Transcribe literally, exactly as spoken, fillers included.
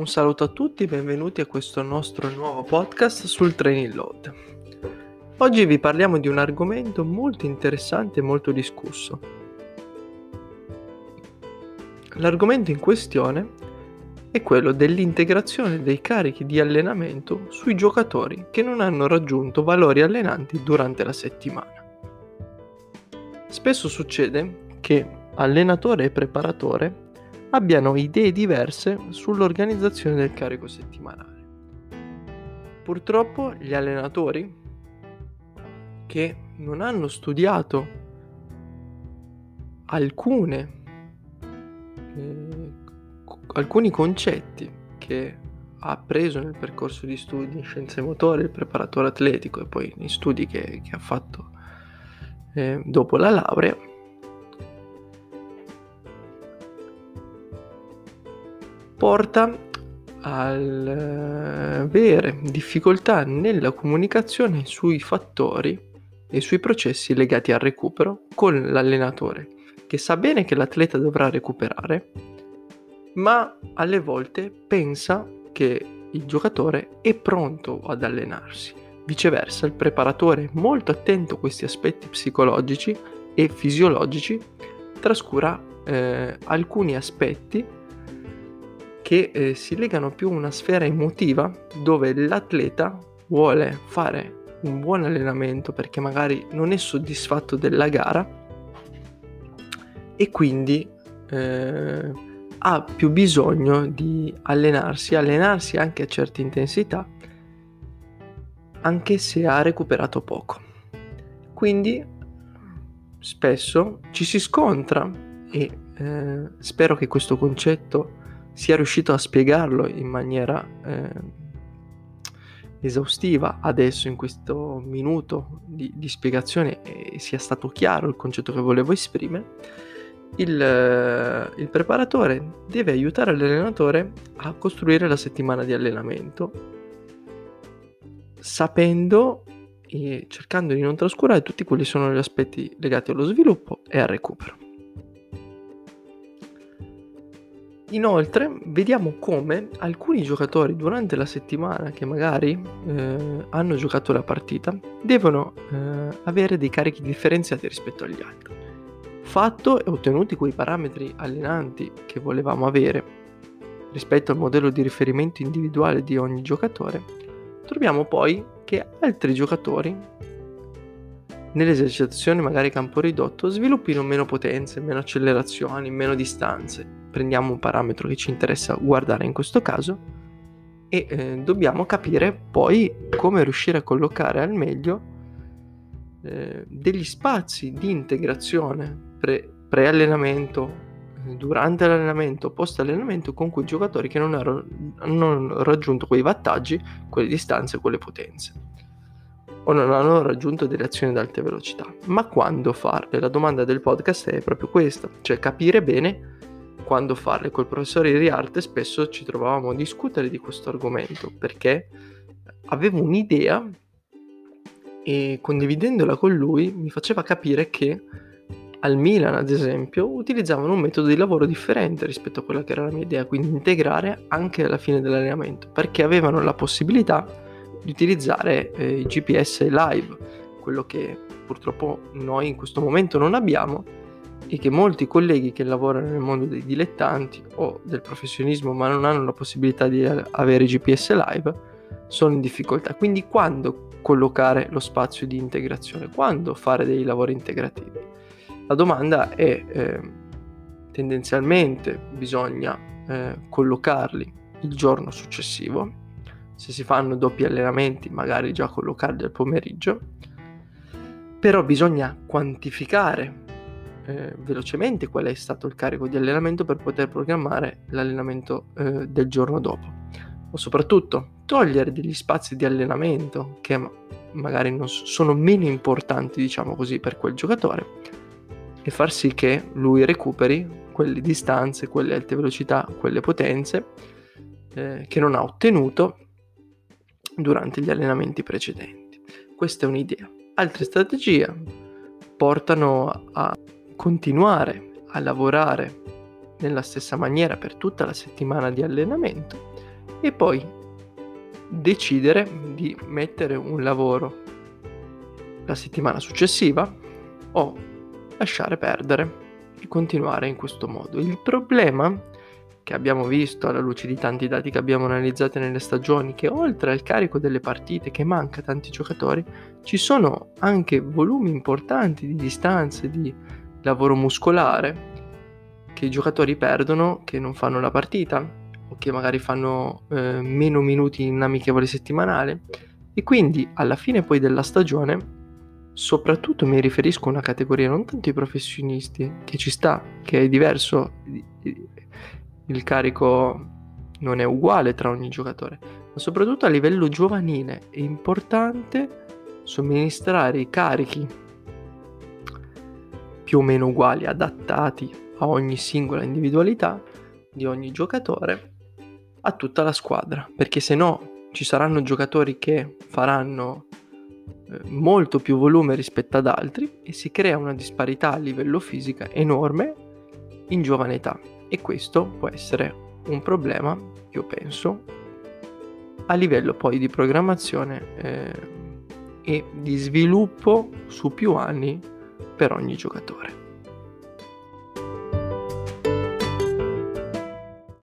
Un saluto a tutti, benvenuti a questo nostro nuovo podcast sul Training Load. Oggi vi parliamo di un argomento molto interessante e molto discusso. L'argomento in questione è quello dell'integrazione dei carichi di allenamento sui giocatori che non hanno raggiunto valori allenanti durante la settimana. Spesso succede che allenatore e preparatore abbiano idee diverse sull'organizzazione del carico settimanale. Purtroppo gli allenatori che non hanno studiato alcune, eh, alcuni concetti che ha appreso nel percorso di studi in scienze motorie, il preparatore atletico e poi nei studi che, che ha fatto eh, dopo la laurea, porta ad avere difficoltà nella comunicazione sui fattori e sui processi legati al recupero con l'allenatore, che sa bene che l'atleta dovrà recuperare, ma alle volte pensa che il giocatore è pronto ad allenarsi. Viceversa, il preparatore è molto attento a questi aspetti psicologici e fisiologici, trascura eh, alcuni aspetti che eh, si legano più a una sfera emotiva, dove l'atleta vuole fare un buon allenamento perché magari non è soddisfatto della gara e quindi eh, ha più bisogno di allenarsi, allenarsi anche a certe intensità, anche se ha recuperato poco. Quindi spesso ci si scontra e eh, spero che questo concetto sia riuscito a spiegarlo in maniera eh, esaustiva adesso in questo minuto di, di spiegazione e sia stato chiaro il concetto che volevo esprimere. Il, eh, il preparatore deve aiutare l'allenatore a costruire la settimana di allenamento, sapendo e cercando di non trascurare tutti quelli sono gli aspetti legati allo sviluppo e al recupero. Inoltre vediamo come alcuni giocatori durante la settimana che magari eh, hanno giocato la partita devono eh, avere dei carichi differenziati rispetto agli altri. Fatto e ottenuti quei parametri allenanti che volevamo avere rispetto al modello di riferimento individuale di ogni giocatore, troviamo poi che altri giocatori nell'esercitazione magari campo ridotto sviluppino meno potenze, meno accelerazioni, meno distanze. Prendiamo un parametro che ci interessa guardare in questo caso e eh, dobbiamo capire poi come riuscire a collocare al meglio eh, degli spazi di integrazione pre- pre-allenamento, durante l'allenamento, post-allenamento con quei giocatori che non hanno raggiunto quei wattaggi, quelle distanze, quelle potenze o non hanno raggiunto delle azioni ad alte velocità. Ma quando farle? La domanda del podcast è proprio questa, cioè capire bene quando farle. Col professor Iriarte spesso ci trovavamo a discutere di questo argomento perché avevo un'idea e condividendola con lui mi faceva capire che al Milan, ad esempio, utilizzavano un metodo di lavoro differente rispetto a quella che era la mia idea, quindi integrare anche alla fine dell'allenamento, perché avevano la possibilità di utilizzare eh, il G P S live, quello che purtroppo noi in questo momento non abbiamo e che molti colleghi che lavorano nel mondo dei dilettanti o del professionismo ma non hanno la possibilità di avere G P S live sono in difficoltà. Quindi quando collocare lo spazio di integrazione? Quando fare dei lavori integrativi? La domanda è eh, tendenzialmente bisogna eh, collocarli il giorno successivo, se si fanno doppi allenamenti magari già collocarli al pomeriggio, però bisogna quantificare Eh, velocemente qual è stato il carico di allenamento per poter programmare l'allenamento eh, del giorno dopo, o soprattutto togliere degli spazi di allenamento che ma- magari non so- sono meno importanti, diciamo così, per quel giocatore e far sì che lui recuperi quelle distanze, quelle alte velocità, quelle potenze eh, che non ha ottenuto durante gli allenamenti precedenti. Questa è un'idea. Altre strategie portano a continuare a lavorare nella stessa maniera per tutta la settimana di allenamento e poi decidere di mettere un lavoro la settimana successiva o lasciare perdere e continuare in questo modo. Il problema che abbiamo visto alla luce di tanti dati che abbiamo analizzato nelle stagioni, che oltre al carico delle partite che manca a tanti giocatori, ci sono anche volumi importanti di distanze, di lavoro muscolare che i giocatori perdono, che non fanno la partita o che magari fanno eh, meno minuti in amichevole settimanale. E quindi alla fine poi della stagione, soprattutto mi riferisco a una categoria, non tanto i professionisti, che ci sta, che è diverso, il carico non è uguale tra ogni giocatore, ma soprattutto a livello giovanile è importante somministrare i carichi più o meno uguali, adattati a ogni singola individualità di ogni giocatore, a tutta la squadra, perché se no ci saranno giocatori che faranno molto più volume rispetto ad altri e si crea una disparità a livello fisico enorme in giovane età. E questo può essere un problema, io penso, a livello poi di programmazione eh, e di sviluppo su più anni per ogni giocatore.